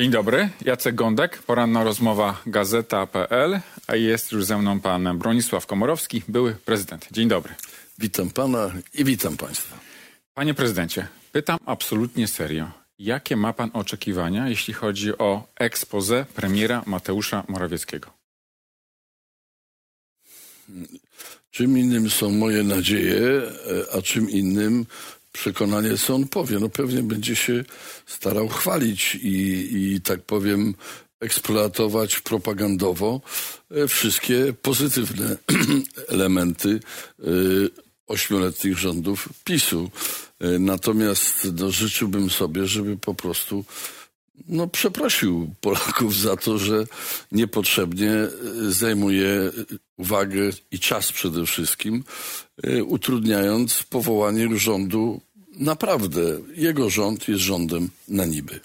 Dzień dobry, Jacek Gądek, poranna rozmowa Gazeta.pl, a jest już ze mną pan Bronisław Komorowski, były prezydent. Dzień dobry. Witam pana i witam państwa. Panie prezydencie, pytam absolutnie serio. Jakie ma pan oczekiwania, jeśli chodzi o exposé premiera Mateusza Morawieckiego? Czym innym są moje nadzieje, a czym innym przekonanie, co on powie. No pewnie będzie się starał chwalić i tak powiem, eksploatować propagandowo wszystkie pozytywne elementy ośmioletnich rządów PiSu. Natomiast życzyłbym sobie, żeby po prostu przeprosił Polaków za to, że niepotrzebnie zajmuje uwagę i czas przede wszystkim, utrudniając powołanie rządu naprawdę. Jego rząd jest rządem na niby.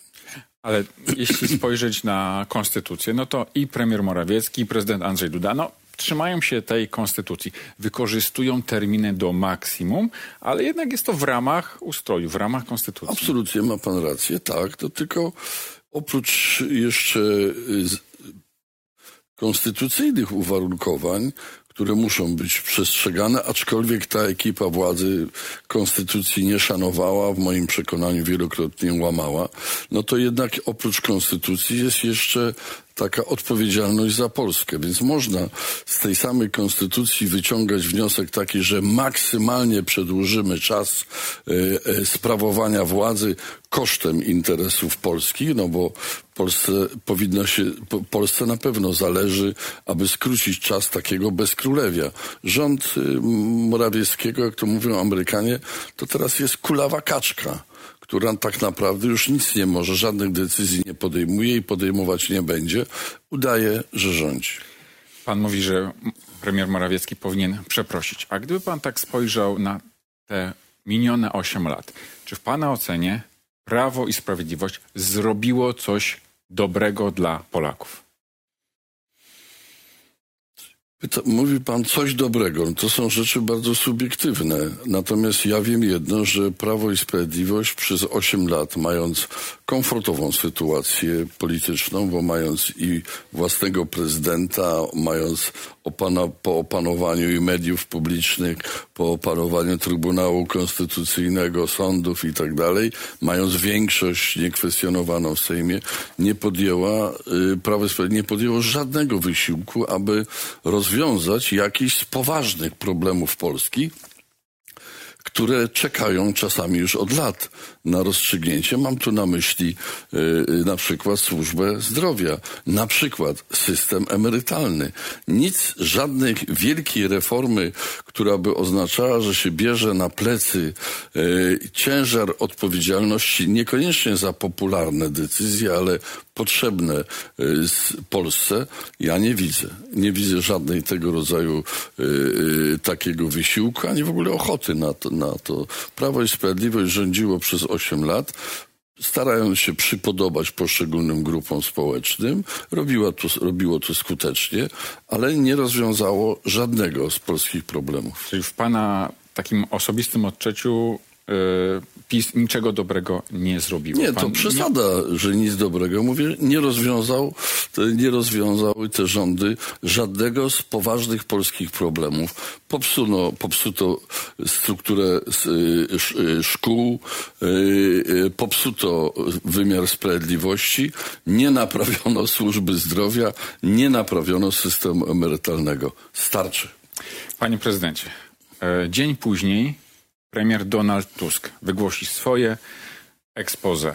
Ale jeśli spojrzeć na konstytucję, no to i premier Morawiecki, i prezydent Andrzej Duda, trzymają się tej konstytucji, wykorzystują terminy do maksimum, ale jednak jest to w ramach ustroju, w ramach konstytucji. Absolutnie ma pan rację, tak. To tylko oprócz jeszcze konstytucyjnych uwarunkowań, które muszą być przestrzegane, aczkolwiek ta ekipa władzy konstytucji nie szanowała, w moim przekonaniu wielokrotnie łamała, to jednak oprócz konstytucji jest jeszcze taka odpowiedzialność za Polskę. Więc można z tej samej konstytucji wyciągać wniosek taki, że maksymalnie przedłużymy czas sprawowania władzy kosztem interesów Polski, bo Polsce na pewno zależy, aby skrócić czas takiego bezkrólewia. Rząd Morawieckiego, jak to mówią Amerykanie, to teraz jest kulawa kaczka, która tak naprawdę już nic nie może, żadnych decyzji nie podejmuje i podejmować nie będzie. Udaje, że rządzi. Pan mówi, że premier Morawiecki powinien przeprosić. A gdyby pan tak spojrzał na te minione 8 lat, czy w pana ocenie Prawo i Sprawiedliwość zrobiło coś dobrego dla Polaków? Mówi pan coś dobrego. To są rzeczy bardzo subiektywne. Natomiast ja wiem jedno, że Prawo i Sprawiedliwość przez 8 lat, mając komfortową sytuację polityczną, bo mając i własnego prezydenta, mając po opanowaniu i mediów publicznych, po opanowaniu Trybunału Konstytucyjnego, sądów i tak dalej, mając większość niekwestionowaną w Sejmie, Prawo i Sprawiedliwość nie podjęło żadnego wysiłku, aby rozwiązać jakiś z poważnych problemów Polski, które czekają czasami już od lat na rozstrzygnięcie. Mam tu na myśli na przykład służbę zdrowia, na przykład system emerytalny. Żadnej wielkiej reformy, która by oznaczała, że się bierze na plecy ciężar odpowiedzialności, niekoniecznie za popularne decyzje, ale potrzebne Polsce, ja nie widzę. Nie widzę żadnej tego rodzaju takiego wysiłku, ani w ogóle ochoty na to. Prawo i Sprawiedliwość rządziło przez 8 lat, starając się przypodobać poszczególnym grupom społecznym. Robiło to skutecznie, ale nie rozwiązało żadnego z polskich problemów. Czyli w pana takim osobistym odczuciu PiS niczego dobrego nie zrobił. Nie, to przesada, że nic dobrego. Mówię, nie rozwiązały te rządy żadnego z poważnych polskich problemów. Popsuto strukturę szkół, popsuto wymiar sprawiedliwości, nie naprawiono służby zdrowia, nie naprawiono systemu emerytalnego. Starczy. Panie prezydencie, dzień później premier Donald Tusk wygłosi swoje exposé.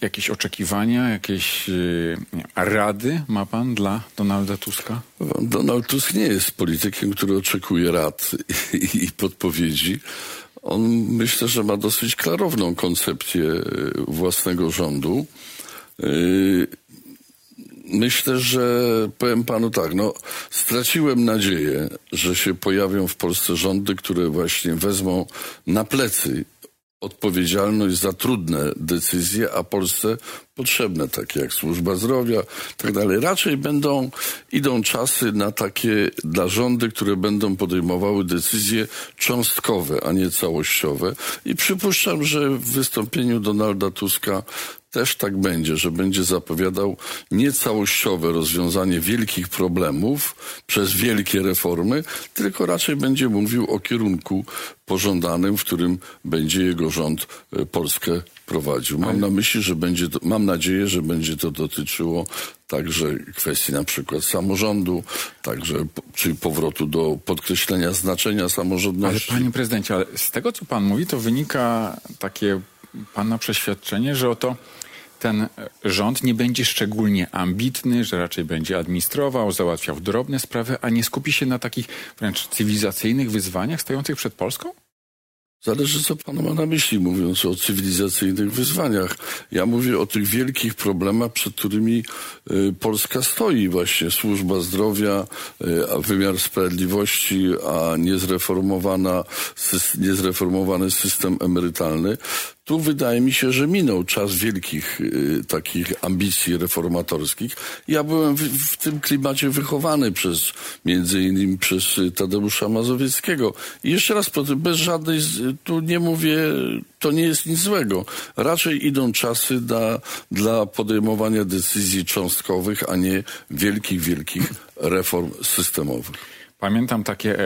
Jakieś oczekiwania, jakieś rady ma pan dla Donalda Tuska? Donald Tusk nie jest politykiem, który oczekuje rad i podpowiedzi. On myślę, że ma dosyć klarowną koncepcję własnego rządu. Myślę, że powiem panu tak, straciłem nadzieję, że się pojawią w Polsce rządy, które właśnie wezmą na plecy odpowiedzialność za trudne decyzje, a Polsce potrzebne, takie jak służba zdrowia i tak dalej. Raczej idą czasy na takie dla rządy, które będą podejmowały decyzje cząstkowe, a nie całościowe. I przypuszczam, że w wystąpieniu Donalda Tuska też tak będzie, że będzie zapowiadał niecałościowe rozwiązanie wielkich problemów przez wielkie reformy, tylko raczej będzie mówił o kierunku pożądanym, w którym będzie jego rząd Polskę prowadził. Mam nadzieję, że będzie to dotyczyło także kwestii na przykład samorządu, czyli powrotu do podkreślenia znaczenia samorządności. Ale panie prezydencie, ale z tego co pan mówi, to wynika takie pana przeświadczenie, że oto ten rząd nie będzie szczególnie ambitny, że raczej będzie administrował, załatwiał drobne sprawy, a nie skupi się na takich wręcz cywilizacyjnych wyzwaniach stojących przed Polską? Zależy, co pan ma na myśli, mówiąc o cywilizacyjnych wyzwaniach. Ja mówię o tych wielkich problemach, przed którymi Polska stoi właśnie. Służba zdrowia, wymiar sprawiedliwości, a niezreformowany system emerytalny. Tu wydaje mi się, że minął czas wielkich takich ambicji reformatorskich. Ja byłem w tym klimacie wychowany między innymi przez Tadeusza Mazowieckiego. I jeszcze raz, bez żadnej, tu nie mówię, to nie jest nic złego. Raczej idą czasy dla podejmowania decyzji cząstkowych, a nie wielkich reform systemowych. Pamiętam takie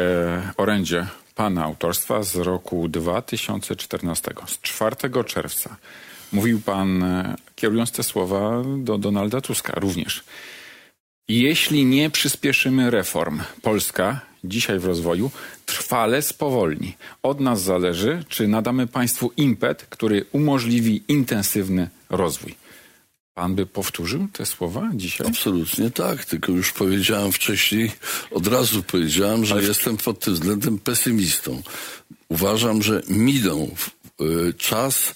orędzie pana autorstwa z roku 2014, z 4 czerwca. Mówił pan, kierując te słowa do Donalda Tuska również. Jeśli nie przyspieszymy reform, Polska dzisiaj w rozwoju trwale spowolni. Od nas zależy, czy nadamy państwu impet, który umożliwi intensywny rozwój. Pan by powtórzył te słowa dzisiaj? Absolutnie tak, tylko już powiedziałem wcześniej, od razu powiedziałem, że jestem pod tym względem pesymistą. Uważam, że minął czas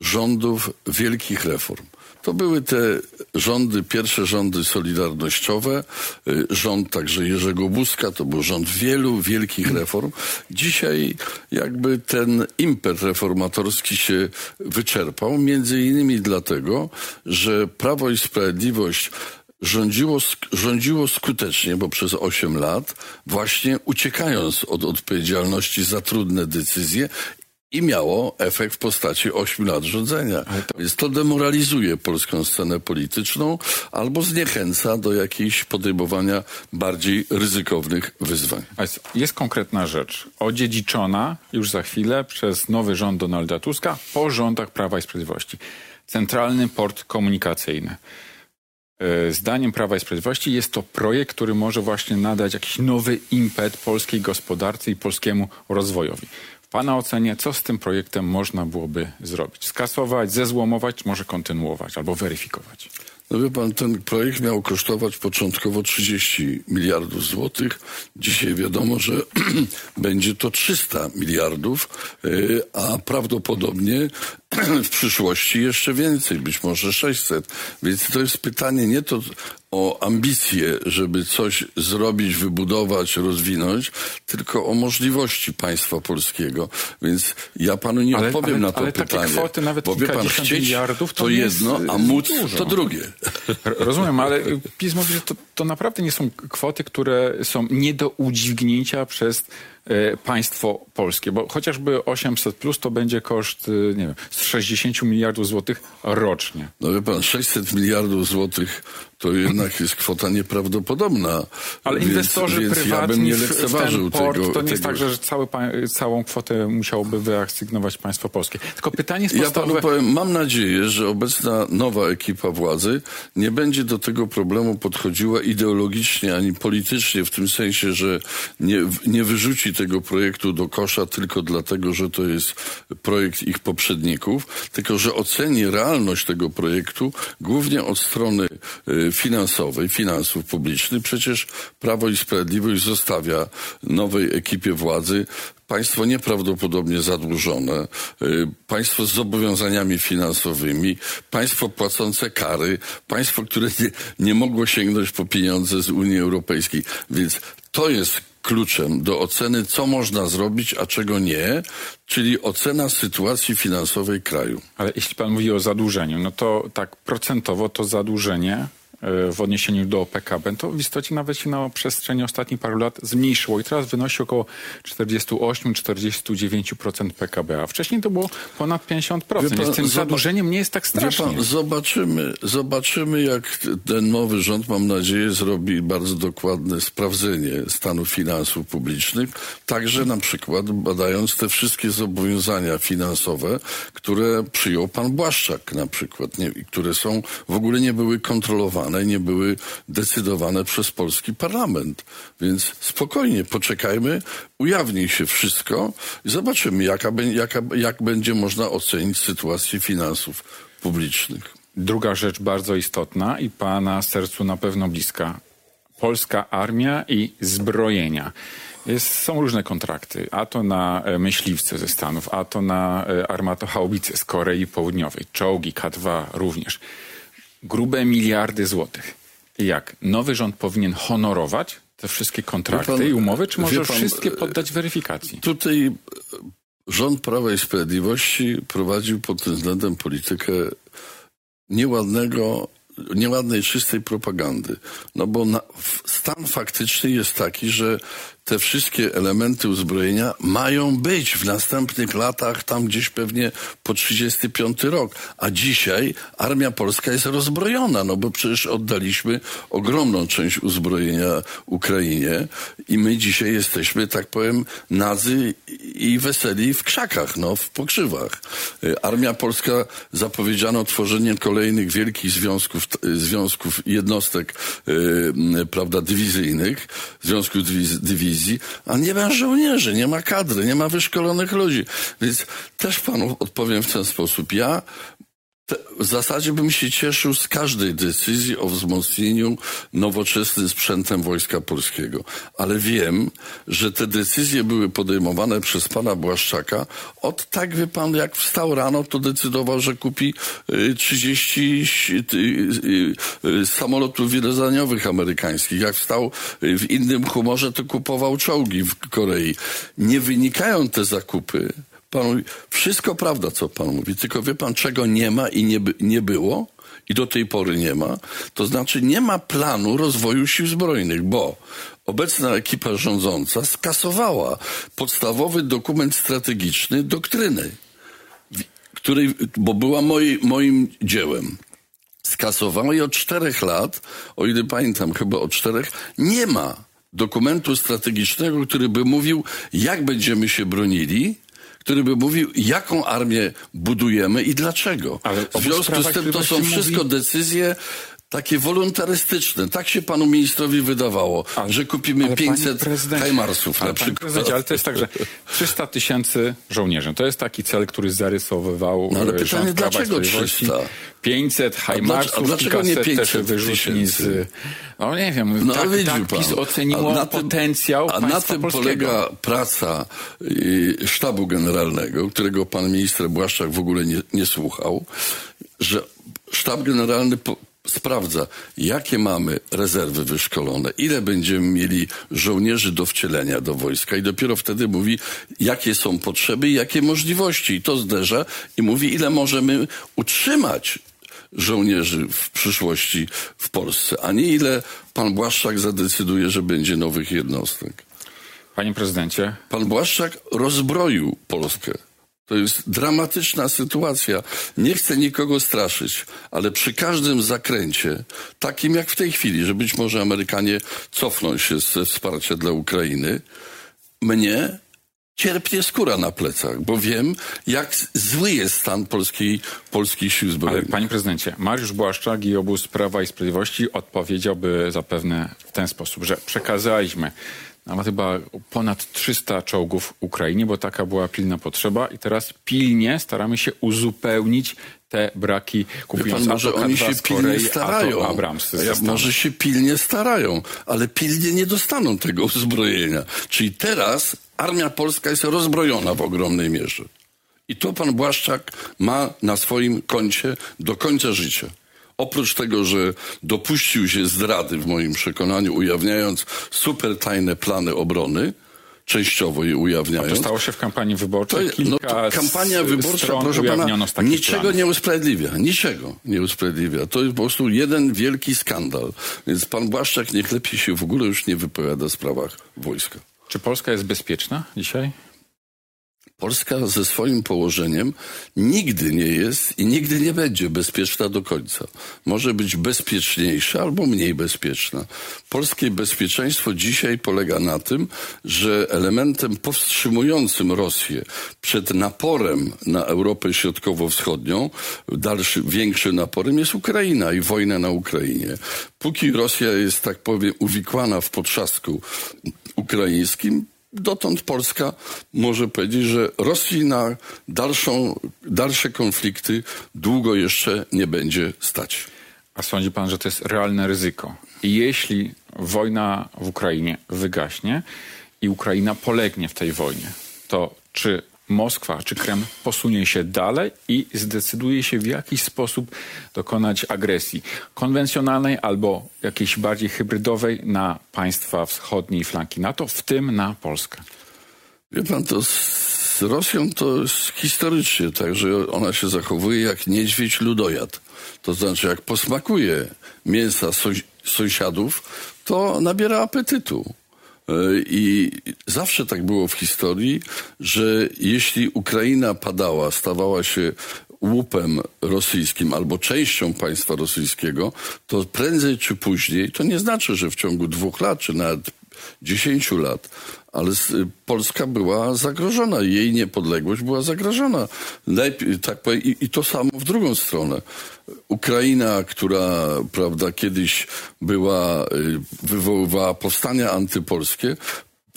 rządów wielkich reform. To były te rządy, pierwsze rządy solidarnościowe, rząd także Jerzego Buzka, to był rząd wielu wielkich reform. Dzisiaj jakby ten impet reformatorski się wyczerpał, między innymi dlatego, że Prawo i Sprawiedliwość rządziło skutecznie, bo przez 8 lat właśnie uciekając od odpowiedzialności za trudne decyzje i miało efekt w postaci 8 lat rządzenia. Więc to demoralizuje polską scenę polityczną albo zniechęca do jakichś podejmowania bardziej ryzykownych wyzwań. Jest konkretna rzecz, odziedziczona już za chwilę przez nowy rząd Donalda Tuska po rządach Prawa i Sprawiedliwości. Centralny Port Komunikacyjny. Zdaniem Prawa i Sprawiedliwości jest to projekt, który może właśnie nadać jakiś nowy impet polskiej gospodarce i polskiemu rozwojowi. Pana ocenie, co z tym projektem można byłoby zrobić? Skasować, zezłomować, czy może kontynuować albo weryfikować? No wie pan, ten projekt miał kosztować początkowo 30 miliardów złotych. Dzisiaj wiadomo, że będzie to 300 miliardów, a prawdopodobnie w przyszłości jeszcze więcej, być może 600. Więc to jest pytanie nie to o ambicje, żeby coś zrobić, wybudować, rozwinąć, tylko o możliwości państwa polskiego. Więc ja panu nie odpowiem na to pytanie. Takie kwoty, nawet kilkadziesiąt miliardów, to jedno, a móc to drugie. Rozumiem, ale PiS mówi, że to naprawdę nie są kwoty, które są nie do udźwignięcia przez państwo polskie, bo chociażby 800 plus to będzie koszt, nie wiem, z 60 miliardów złotych rocznie. No wie pan, 600 miliardów złotych to jednak jest kwota nieprawdopodobna. Ale inwestorzy prywatni ja w ten port, to nie jest tak, że całą kwotę musiałoby wyasygnować państwo polskie. Tylko pytanie jest podstawowe. Ja panu powiem, mam nadzieję, że obecna nowa ekipa władzy nie będzie do tego problemu podchodziła ideologicznie ani politycznie, w tym sensie, że nie wyrzuci tego projektu do kosza tylko dlatego, że to jest projekt ich poprzedników, tylko że oceni realność tego projektu głównie od strony finansowej, finansów publicznych. Przecież Prawo i Sprawiedliwość zostawia nowej ekipie władzy państwo nieprawdopodobnie zadłużone, państwo z zobowiązaniami finansowymi, państwo płacące kary, państwo, które nie mogło sięgnąć po pieniądze z Unii Europejskiej. Więc to jest kluczem do oceny, co można zrobić, a czego nie, czyli ocena sytuacji finansowej kraju. Ale jeśli pan mówi o zadłużeniu, no to tak procentowo to zadłużenie w odniesieniu do PKB, to w istocie nawet się na przestrzeni ostatnich paru lat zmniejszyło i teraz wynosi około 48-49% PKB, a wcześniej to było ponad 50%. Więc tym zadłużeniem nie jest tak strasznie. Wie pan, zobaczymy, jak ten nowy rząd, mam nadzieję, zrobi bardzo dokładne sprawdzenie stanu finansów publicznych, także na przykład badając te wszystkie zobowiązania finansowe, które przyjął pan Błaszczak na przykład, które są, w ogóle nie były kontrolowane, nie były decydowane przez polski parlament. Więc spokojnie, poczekajmy, ujawni się wszystko i zobaczymy, jak będzie można ocenić sytuację finansów publicznych. Druga rzecz bardzo istotna i pana sercu na pewno bliska. Polska armia i zbrojenia. Są różne kontrakty, a to na myśliwce ze Stanów, a to na armatohaubice z Korei Południowej, czołgi K2 również. Grube miliardy złotych. Jak? Nowy rząd powinien honorować te wszystkie kontrakty i umowy, czy może wszystkie poddać weryfikacji? Tutaj rząd Prawa i Sprawiedliwości prowadził pod tym względem politykę nieładnej, czystej propagandy. No bo stan faktyczny jest taki, że te wszystkie elementy uzbrojenia mają być w następnych latach, tam gdzieś pewnie po 35 rok. A dzisiaj armia polska jest rozbrojona, no bo przecież oddaliśmy ogromną część uzbrojenia Ukrainie i my dzisiaj jesteśmy, tak powiem, nadzy i weseli w krzakach, no w pokrzywach. Armia polska, zapowiedziano tworzenie kolejnych wielkich związków jednostek, prawda, dywizyjnych, związków dywizji, a nie ma żołnierzy, nie ma kadry, nie ma wyszkolonych ludzi. Więc też panu odpowiem w ten sposób. Ja w zasadzie bym się cieszył z każdej decyzji o wzmocnieniu nowoczesnym sprzętem Wojska Polskiego. Ale wiem, że te decyzje były podejmowane przez pana Błaszczaka. Od tak, wie pan, jak wstał rano, to decydował, że kupi 30 samolotów wielozadaniowych amerykańskich. Jak wstał w innym humorze, to kupował czołgi w Korei. Nie wynikają te zakupy. Pan mówi, wszystko prawda, co pan mówi, tylko wie pan, czego nie ma i nie było i do tej pory nie ma, to znaczy nie ma planu rozwoju sił zbrojnych, bo obecna ekipa rządząca skasowała podstawowy dokument strategiczny doktryny, której, bo była moim dziełem. Skasowała i od 4 lat, o ile pamiętam, chyba od 4, nie ma dokumentu strategicznego, który by mówił, jak będziemy się bronili, który by mówił, jaką armię budujemy i dlaczego. Ale w związku z tym to są wszystko decyzje takie wolontarystyczne. Tak się panu ministrowi wydawało, że kupimy 500 Heimarsów na przykład. Ale to jest tak, że 300 000 żołnierzy. To jest taki cel, który zarysowywał. No, ale pytanie, dlaczego 300? 500 Heimarsów, dlaczego nie 500 tysięcy? No nie wiem, no, tak PiS oceniło potencjał państwa polskiego. A na tym polega praca sztabu generalnego, którego pan minister Błaszczak w ogóle nie słuchał, że sztab generalny sprawdza, jakie mamy rezerwy wyszkolone, ile będziemy mieli żołnierzy do wcielenia do wojska i dopiero wtedy mówi, jakie są potrzeby i jakie możliwości. I to zderza i mówi, ile możemy utrzymać żołnierzy w przyszłości w Polsce, a nie ile pan Błaszczak zadecyduje, że będzie nowych jednostek. Panie prezydencie. Pan Błaszczak rozbroił Polskę. To jest dramatyczna sytuacja. Nie chcę nikogo straszyć, ale przy każdym zakręcie, takim jak w tej chwili, że być może Amerykanie cofną się ze wsparcia dla Ukrainy, mnie cierpnie skóra na plecach, bo wiem, jak zły jest stan polskich sił zbrojnych. Ale panie prezydencie, Mariusz Błaszczak i obóz Prawa i Sprawiedliwości odpowiedziałby zapewne w ten sposób, że przekazaliśmy chyba ponad 300 czołgów Ukrainie, bo taka była pilna potrzeba i teraz pilnie staramy się uzupełnić te braki, kupując może się pilnie starają, ale pilnie nie dostaną tego uzbrojenia. Czyli teraz armia polska jest rozbrojona w ogromnej mierze. I to pan Błaszczak ma na swoim koncie do końca życia. Oprócz tego, że dopuścił się zdrady w moim przekonaniu, ujawniając super tajne plany obrony, częściowo je ujawniają. To stało się w kampanii wyborczej. Kampania wyborcza, proszę pana, niczego nie usprawiedliwia. Niczego nie usprawiedliwia. To jest po prostu jeden wielki skandal. Więc pan Błaszczak niech lepiej się w ogóle już nie wypowiada w sprawach wojska. Czy Polska jest bezpieczna dzisiaj? Polska ze swoim położeniem nigdy nie jest i nigdy nie będzie bezpieczna do końca. Może być bezpieczniejsza albo mniej bezpieczna. Polskie bezpieczeństwo dzisiaj polega na tym, że elementem powstrzymującym Rosję przed naporem na Europę Środkowo-Wschodnią, większym naporem jest Ukraina i wojna na Ukrainie. Póki Rosja jest, tak powiem, uwikłana w potrzasku ukraińskim, dotąd Polska może powiedzieć, że Rosji na dalsze konflikty długo jeszcze nie będzie stać. A sądzi pan, że to jest realne ryzyko? I jeśli wojna w Ukrainie wygaśnie i Ukraina polegnie w tej wojnie, to czy Moskwa, czy Kreml posunie się dalej i zdecyduje się w jakiś sposób dokonać agresji konwencjonalnej albo jakiejś bardziej hybrydowej na państwa wschodniej flanki NATO, w tym na Polskę? Wie pan, to z Rosją to jest historycznie tak, że ona się zachowuje jak niedźwiedź ludojad. To znaczy, jak posmakuje mięsa sąsiadów, to nabiera apetytu. I zawsze tak było w historii, że jeśli Ukraina padała, stawała się łupem rosyjskim albo częścią państwa rosyjskiego, to prędzej czy później, to nie znaczy, że w ciągu 2 lat czy nawet 10 lat, ale Polska była zagrożona, jej niepodległość była zagrożona. I to samo w drugą stronę. Ukraina, która, prawda, kiedyś wywoływała powstania antypolskie,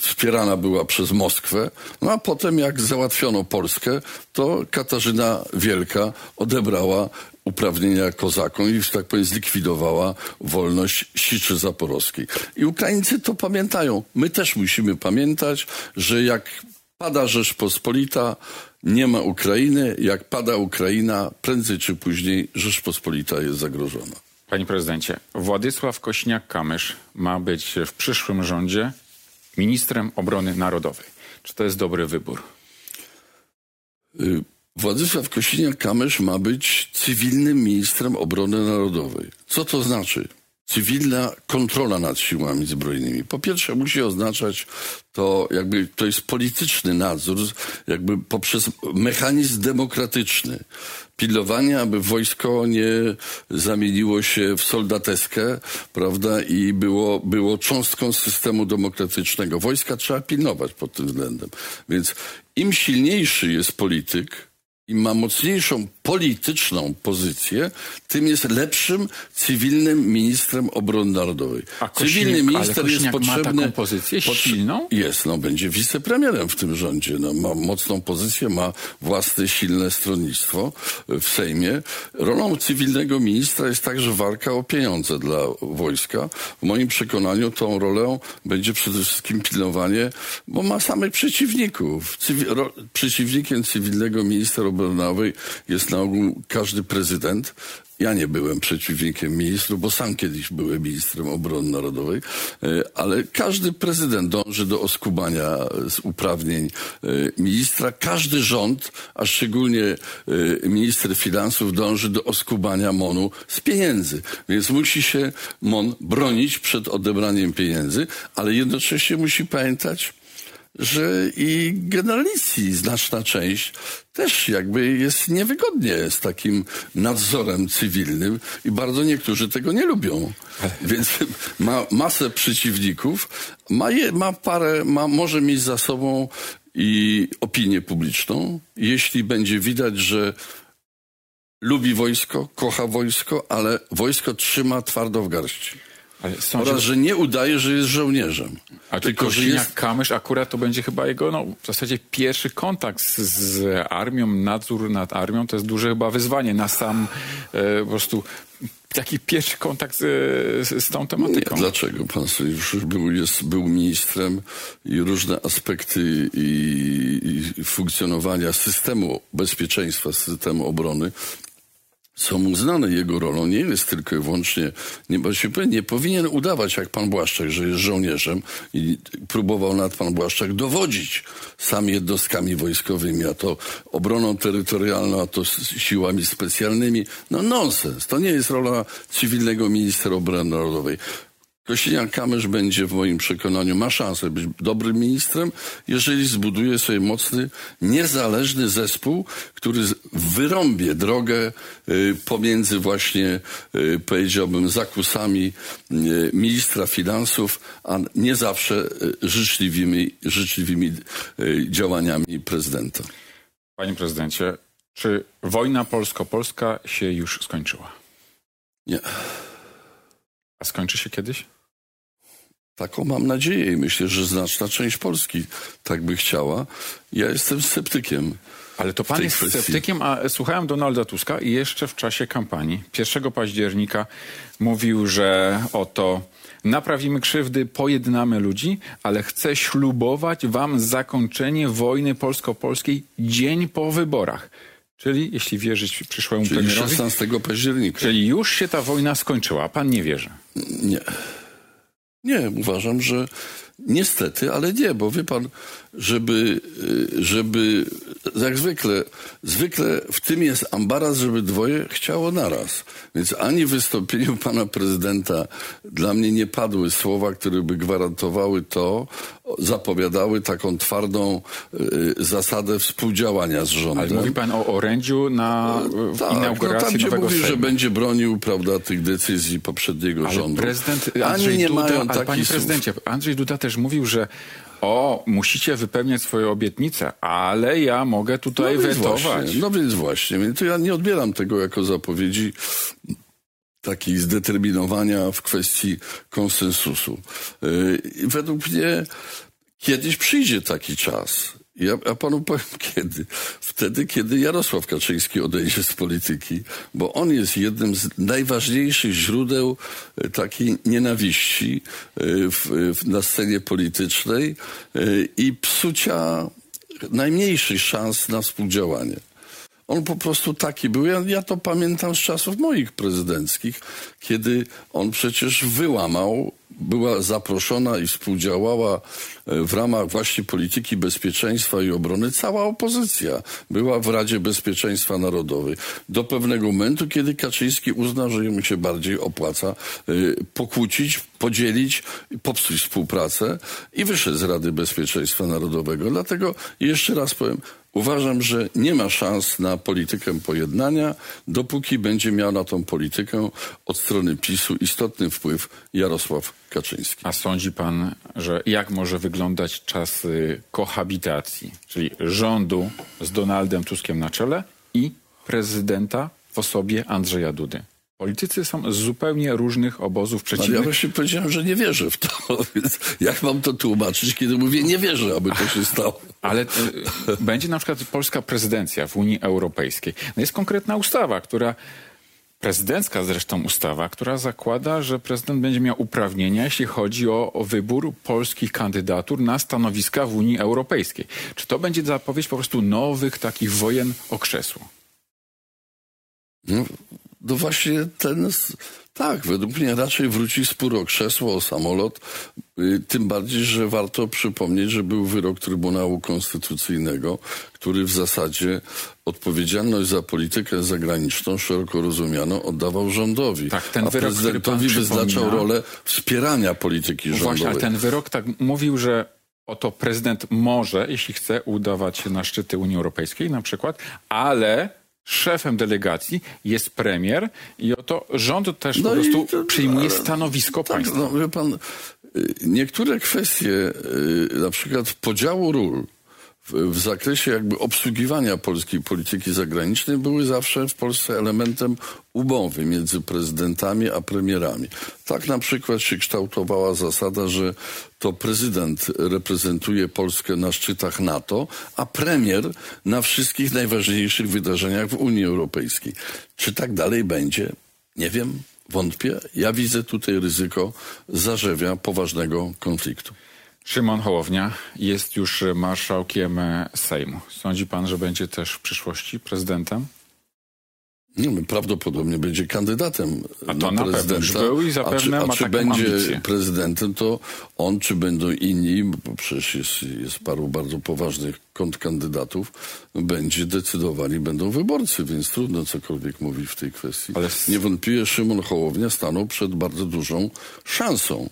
wspierana była przez Moskwę, no a potem jak załatwiono Polskę, to Katarzyna Wielka odebrała uprawnienia kozakom i, tak powiem, zlikwidowała wolność Siczy Zaporowskiej. I Ukraińcy to pamiętają. My też musimy pamiętać, że jak pada Rzeczpospolita, nie ma Ukrainy. Jak pada Ukraina, prędzej czy później Rzeczpospolita jest zagrożona. Panie prezydencie, Władysław Kosiniak-Kamysz ma być w przyszłym rządzie ministrem obrony narodowej. Czy to jest dobry wybór? Władysław Kosiniak-Kamysz ma być cywilnym ministrem obrony narodowej. Co to znaczy? Cywilna kontrola nad siłami zbrojnymi. Po pierwsze, musi oznaczać to, jakby to jest polityczny nadzór, jakby poprzez mechanizm demokratyczny. Pilnowanie, aby wojsko nie zamieniło się w soldateskę, prawda, i było cząstką systemu demokratycznego. Wojska trzeba pilnować pod tym względem. Więc im silniejszy jest polityk, i ma mocniejszą polityczną pozycję, tym jest lepszym cywilnym ministrem obrony narodowej. A cywilny minister jest potrzebny. Ma taką pozycję silną? Jest, będzie wicepremierem w tym rządzie. Ma mocną pozycję, ma własne silne stronnictwo w Sejmie. Rolą cywilnego ministra jest także walka o pieniądze dla wojska. W moim przekonaniu tą rolą będzie przede wszystkim pilnowanie, bo ma samych przeciwników. Przeciwnikiem cywilnego ministra obrony jest na ogół każdy prezydent. Ja nie byłem przeciwnikiem ministrów, bo sam kiedyś byłem ministrem obrony narodowej, ale każdy prezydent dąży do oskubania z uprawnień ministra. Każdy rząd, a szczególnie minister finansów, dąży do oskubania MON-u z pieniędzy. Więc musi się MON bronić przed odebraniem pieniędzy, ale jednocześnie musi pamiętać, że i generalicji znaczna część też jakby jest niewygodnie z takim nadzorem cywilnym i bardzo niektórzy tego nie lubią. Więc ma masę przeciwników, może mieć za sobą i opinię publiczną. Jeśli będzie widać, że lubi wojsko, kocha wojsko, ale wojsko trzyma twardo w garści. Oraz, że nie udaje, że jest żołnierzem. A tylko Kosiniak-Kamysz akurat to będzie chyba jego, w zasadzie pierwszy kontakt z armią, nadzór nad armią. To jest duże chyba wyzwanie na sam po prostu taki pierwszy kontakt z tą tematyką. Nie, dlaczego pan już był ministrem i różne aspekty i funkcjonowania systemu bezpieczeństwa, systemu obrony są mu znane. Jego rolą nie jest tylko i wyłącznie, nie powinien udawać jak pan Błaszczak, że jest żołnierzem, i próbował nad pan Błaszczak dowodzić sam jednostkami wojskowymi, a to obroną terytorialną, a to siłami specjalnymi. No nonsens. To nie jest rola cywilnego ministra obrony narodowej. Kosiniak-Kamysz będzie w moim przekonaniu, ma szansę być dobrym ministrem, jeżeli zbuduje sobie mocny, niezależny zespół, który wyrąbie drogę pomiędzy właśnie, powiedziałbym, zakusami ministra finansów, a nie zawsze życzliwymi działaniami prezydenta. Panie prezydencie, czy wojna polsko-polska się już skończyła? Nie. A skończy się kiedyś? Taką mam nadzieję i myślę, że znaczna część Polski tak by chciała. Ja jestem sceptykiem. Ale to pan jest sceptykiem, a słuchałem Donalda Tuska i jeszcze w czasie kampanii 1 października mówił, że oto naprawimy krzywdy, pojednamy ludzi, ale chcę ślubować wam zakończenie wojny polsko-polskiej dzień po wyborach. Czyli, jeśli wierzyć przyszłemu premierowi... 16 października. Czyli już się ta wojna skończyła, a pan nie wierzy? Nie. Nie, uważam, że niestety, ale nie, bo wie pan, żeby jak zwykle w tym jest ambaras, żeby dwoje chciało naraz. Więc ani w wystąpieniu pana prezydenta dla mnie nie padły słowa, które by gwarantowały to, zapowiadały taką twardą zasadę współdziałania z rządem. Ale mówi pan o orędziu na inauguracji tam, gdzie nowego mówił, Sejmu, że będzie bronił, prawda, tych decyzji poprzedniego rządu. Panie prezydencie, Andrzej Duda też mówił, że musicie wypełniać swoje obietnice, ale ja mogę tutaj wetować. Więc właśnie. To ja nie odbieram tego jako zapowiedzi takiej zdeterminowania w kwestii konsensusu. Według mnie kiedyś przyjdzie taki czas. Ja panu powiem kiedy. Wtedy, kiedy Jarosław Kaczyński odejdzie z polityki, bo on jest jednym z najważniejszych źródeł takiej nienawiści na scenie politycznej i psucia najmniejszych szans na współdziałanie. On po prostu taki był. Ja to pamiętam z czasów moich prezydenckich, kiedy on przecież wyłamał, była zaproszona i współdziałała w ramach właśnie polityki bezpieczeństwa i obrony cała opozycja. Była w Radzie Bezpieczeństwa Narodowej. Do pewnego momentu, kiedy Kaczyński uznał, że mu się bardziej opłaca pokłócić, podzielić, popsuć współpracę i wyszedł z Rady Bezpieczeństwa Narodowego. Dlatego jeszcze raz powiem, uważam, że nie ma szans na politykę pojednania, dopóki będzie miał na tą politykę od strony PiS-u istotny wpływ Jarosław Kaczyński. A sądzi pan, że jak może wyglądać czas kohabitacji, czyli rządu z Donaldem Tuskiem na czele i prezydenta w osobie Andrzeja Dudy? Politycy są z zupełnie różnych obozów przeciwnych. Ja właśnie powiedziałem, że nie wierzę w to. Więc jak mam to tłumaczyć, kiedy mówię, nie wierzę, aby to się stało? Ale będzie na przykład polska prezydencja w Unii Europejskiej. No jest konkretna ustawa, prezydencka zresztą ustawa, która zakłada, że prezydent będzie miał uprawnienia, jeśli chodzi o wybór polskich kandydatur na stanowiska w Unii Europejskiej. Czy to będzie zapowiedź po prostu nowych takich wojen o krzesło? No właśnie tak, według mnie raczej wróci spór o krzesło, o samolot, tym bardziej, że warto przypomnieć, że był wyrok Trybunału Konstytucyjnego, który w zasadzie odpowiedzialność za politykę zagraniczną, szeroko rozumianą, oddawał rządowi. Tak, ten wyrok, prezydentowi wyznaczał rolę wspierania polityki rządowej. Właśnie, ale ten wyrok tak mówił, że oto prezydent może, jeśli chce, udawać się na szczyty Unii Europejskiej na przykład, ale... Szefem delegacji jest premier i oto rząd też po prostu przyjmuje stanowisko państwa. No, wie pan, niektóre kwestie, na przykład podziału ról w zakresie jakby obsługiwania polskiej polityki zagranicznej, były zawsze w Polsce elementem umowy między prezydentami a premierami. Tak na przykład się kształtowała zasada, że to prezydent reprezentuje Polskę na szczytach NATO, a premier na wszystkich najważniejszych wydarzeniach w Unii Europejskiej. Czy tak dalej będzie? Nie wiem, wątpię. Ja widzę tutaj ryzyko zarzewia poważnego konfliktu. Szymon Hołownia jest już marszałkiem Sejmu. Sądzi pan, że będzie też w przyszłości prezydentem? Prawdopodobnie będzie kandydatem na prezydenta. Był i zapewne a czy będzie ambicję prezydentem, to on, czy będą inni, bo przecież jest paru bardzo poważnych kontrkandydatów, będzie decydowali, będą wyborcy, więc trudno cokolwiek mówić w tej kwestii. Ale niewątpliwie Szymon Hołownia stanął przed bardzo dużą szansą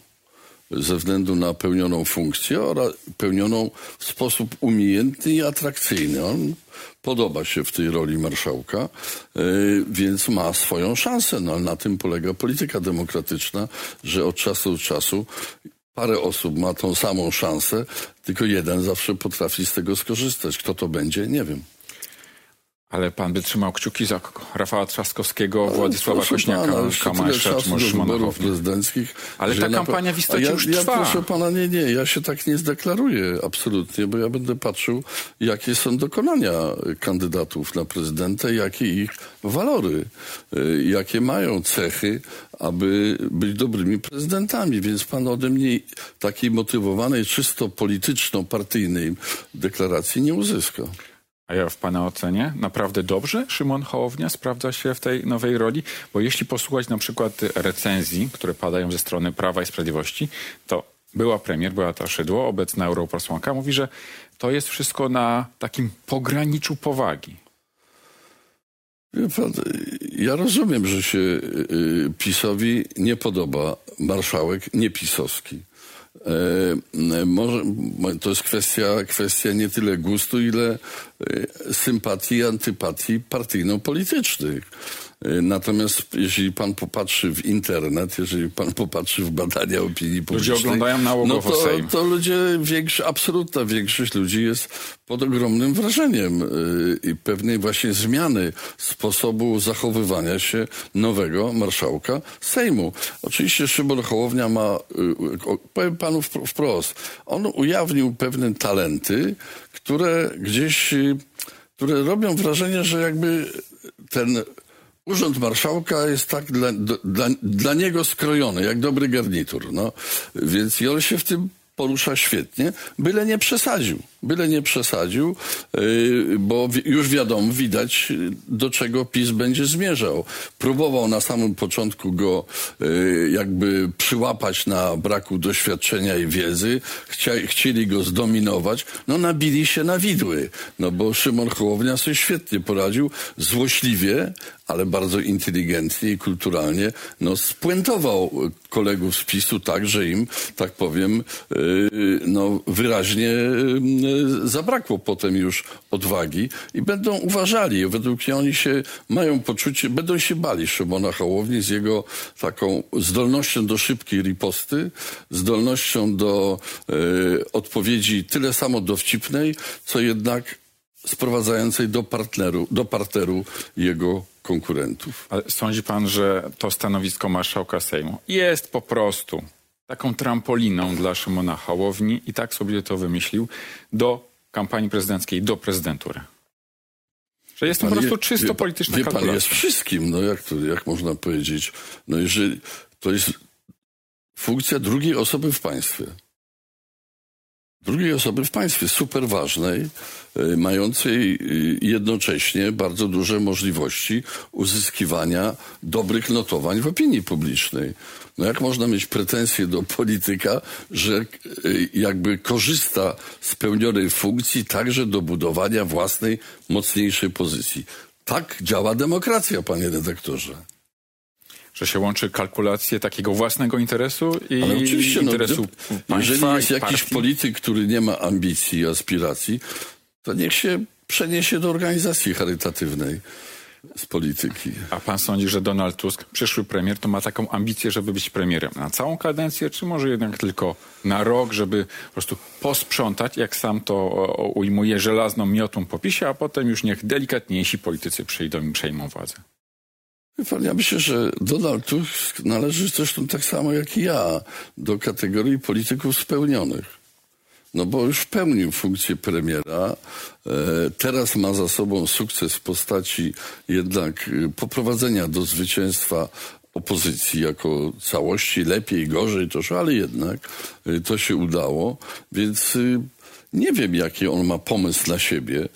ze względu na pełnioną funkcję oraz pełnioną w sposób umiejętny i atrakcyjny. On podoba się w tej roli marszałka, więc ma swoją szansę. No, na tym polega polityka demokratyczna, że od czasu do czasu parę osób ma tą samą szansę, tylko jeden zawsze potrafi z tego skorzystać. Kto to będzie? Nie wiem. Ale pan by trzymał kciuki za Rafała Trzaskowskiego, Władysława Kośniaka-Kamysza, czy może Szymona Hołowni. Ale ta kampania w istocie już trwa. Proszę pana, ja się tak nie zdeklaruję absolutnie, bo ja będę patrzył, jakie są dokonania kandydatów na prezydenta, jakie ich walory, jakie mają cechy, aby być dobrymi prezydentami. Więc pan ode mnie takiej motywowanej, czysto polityczno-partyjnej deklaracji nie uzyska. A ja w pana ocenie naprawdę dobrze Szymon Hołownia sprawdza się w tej nowej roli? Bo jeśli posłuchać na przykład recenzji, które padają ze strony Prawa i Sprawiedliwości, to była premier Beata Szydło, obecna europosłanka, mówi, że to jest wszystko na takim pograniczu powagi. Ja rozumiem, że się PiS-owi nie podoba marszałek niepisowski. To jest kwestia nie tyle gustu, ile sympatii i antypatii partyjno-politycznych. Natomiast jeśli pan popatrzy w internet, jeżeli pan popatrzy w badania opinii publicznej, ludzie oglądają nałogowo Sejm. To ludzie, absolutna większość ludzi jest pod ogromnym wrażeniem i pewnej właśnie zmiany sposobu zachowywania się nowego marszałka Sejmu. Oczywiście Szymon Hołownia ma, powiem panu wprost, on ujawnił pewne talenty, które robią wrażenie, że jakby ten urząd marszałka jest tak dla niego skrojony, jak dobry garnitur. Więc on się w tym porusza świetnie, byle nie przesadził, bo już wiadomo, widać, do czego PiS będzie zmierzał. Próbował na samym początku go jakby przyłapać na braku doświadczenia i wiedzy, chcieli go zdominować, nabili się na widły, bo Szymon Hołownia sobie świetnie poradził, złośliwie, ale bardzo inteligentnie i kulturalnie, spuentował kolegów z PiS-u tak, że im, tak powiem, wyraźnie zabrakło potem już odwagi i będą uważali, według mnie oni się mają poczucie, będą się bali Szymona Hołowni z jego taką zdolnością do szybkiej riposty, zdolnością do odpowiedzi tyle samo dowcipnej, co jednak sprowadzającej do parteru jego konkurentów. Ale sądzi pan, że to stanowisko marszałka Sejmu jest po prostu taką trampoliną dla Szymona Hołowni i tak sobie to wymyślił do kampanii prezydenckiej, do prezydentury? Że jest to po prostu czysto polityczna kalkulacja. Wie pan, jest wszystkim, jak można powiedzieć. Jeżeli to jest funkcja drugiej osoby w państwie. Drugiej osoby w państwie, super ważnej, mającej jednocześnie bardzo duże możliwości uzyskiwania dobrych notowań w opinii publicznej. Jak można mieć pretensje do polityka, że jakby korzysta z pełnionej funkcji także do budowania własnej, mocniejszej pozycji? Tak działa demokracja, panie redaktorze. Że się łączy kalkulacje takiego własnego interesu i interesu państwa. Jeżeli jest jakiś polityk, który nie ma ambicji i aspiracji, to niech się przeniesie do organizacji charytatywnej z polityki. A pan sądzi, że Donald Tusk, przyszły premier, to ma taką ambicję, żeby być premierem na całą kadencję, czy może jednak tylko na rok, żeby po prostu posprzątać, jak sam to ujmuje, żelazną miotą po PiS-ie, a potem już niech delikatniejsi politycy przyjdą i przejmą władzę? Ja myślę, że Donald Tusk należy zresztą tak samo jak i ja do kategorii polityków spełnionych. Bo już pełnił funkcję premiera, teraz ma za sobą sukces w postaci jednak poprowadzenia do zwycięstwa opozycji jako całości, lepiej, gorzej też, ale jednak to się udało, więc nie wiem, jaki on ma pomysł dla siebie.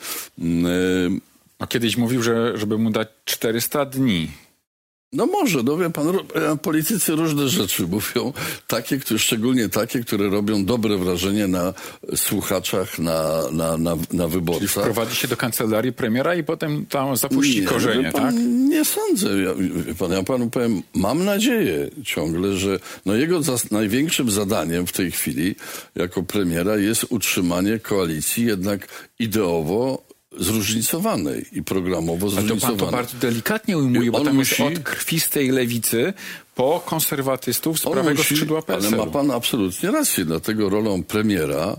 A kiedyś mówił, że żeby mu dać 400 dni. No może, no wie pan, politycy różne rzeczy mówią, takie, szczególnie takie, które robią dobre wrażenie na słuchaczach, na wyborcach. Czyli wprowadzi się do kancelarii premiera i potem tam zapuści korzenie, tak? Nie sądzę. Ja panu powiem, mam nadzieję ciągle, że jego największym zadaniem w tej chwili jako premiera jest utrzymanie koalicji jednak ideowo zróżnicowanej i programowo zróżnicowanej. Ale to pan to bardzo delikatnie ujmuje, bo tam musi... jest od krwistej lewicy po konserwatystów z prawego skrzydła PSL. Ale ma pan absolutnie rację, dlatego rolą premiera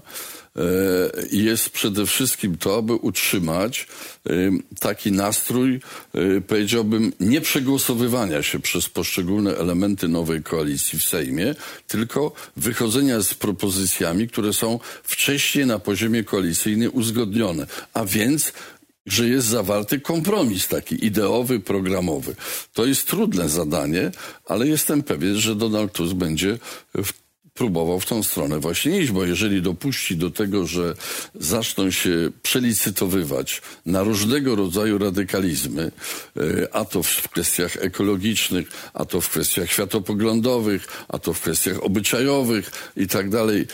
jest przede wszystkim to, aby utrzymać taki nastrój, powiedziałbym, nie przegłosowywania się przez poszczególne elementy nowej koalicji w Sejmie, tylko wychodzenia z propozycjami, które są wcześniej na poziomie koalicyjnym uzgodnione, a więc że jest zawarty kompromis taki ideowy, programowy. To jest trudne zadanie, ale jestem pewien, że Donald Tusk będzie próbował w tą stronę właśnie iść, bo jeżeli dopuści do tego, że zaczną się przelicytowywać na różnego rodzaju radykalizmy, a to w kwestiach ekologicznych, a to w kwestiach światopoglądowych, a to w kwestiach obyczajowych i tak dalej,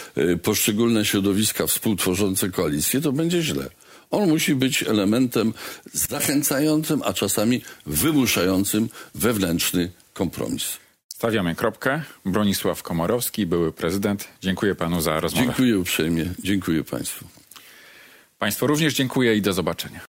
poszczególne środowiska współtworzące koalicję, to będzie źle. On musi być elementem zachęcającym, a czasami wymuszającym wewnętrzny kompromis. Stawiamy kropkę. Bronisław Komorowski, były prezydent. Dziękuję panu za rozmowę. Dziękuję uprzejmie. Dziękuję państwu. Państwu również dziękuję i do zobaczenia.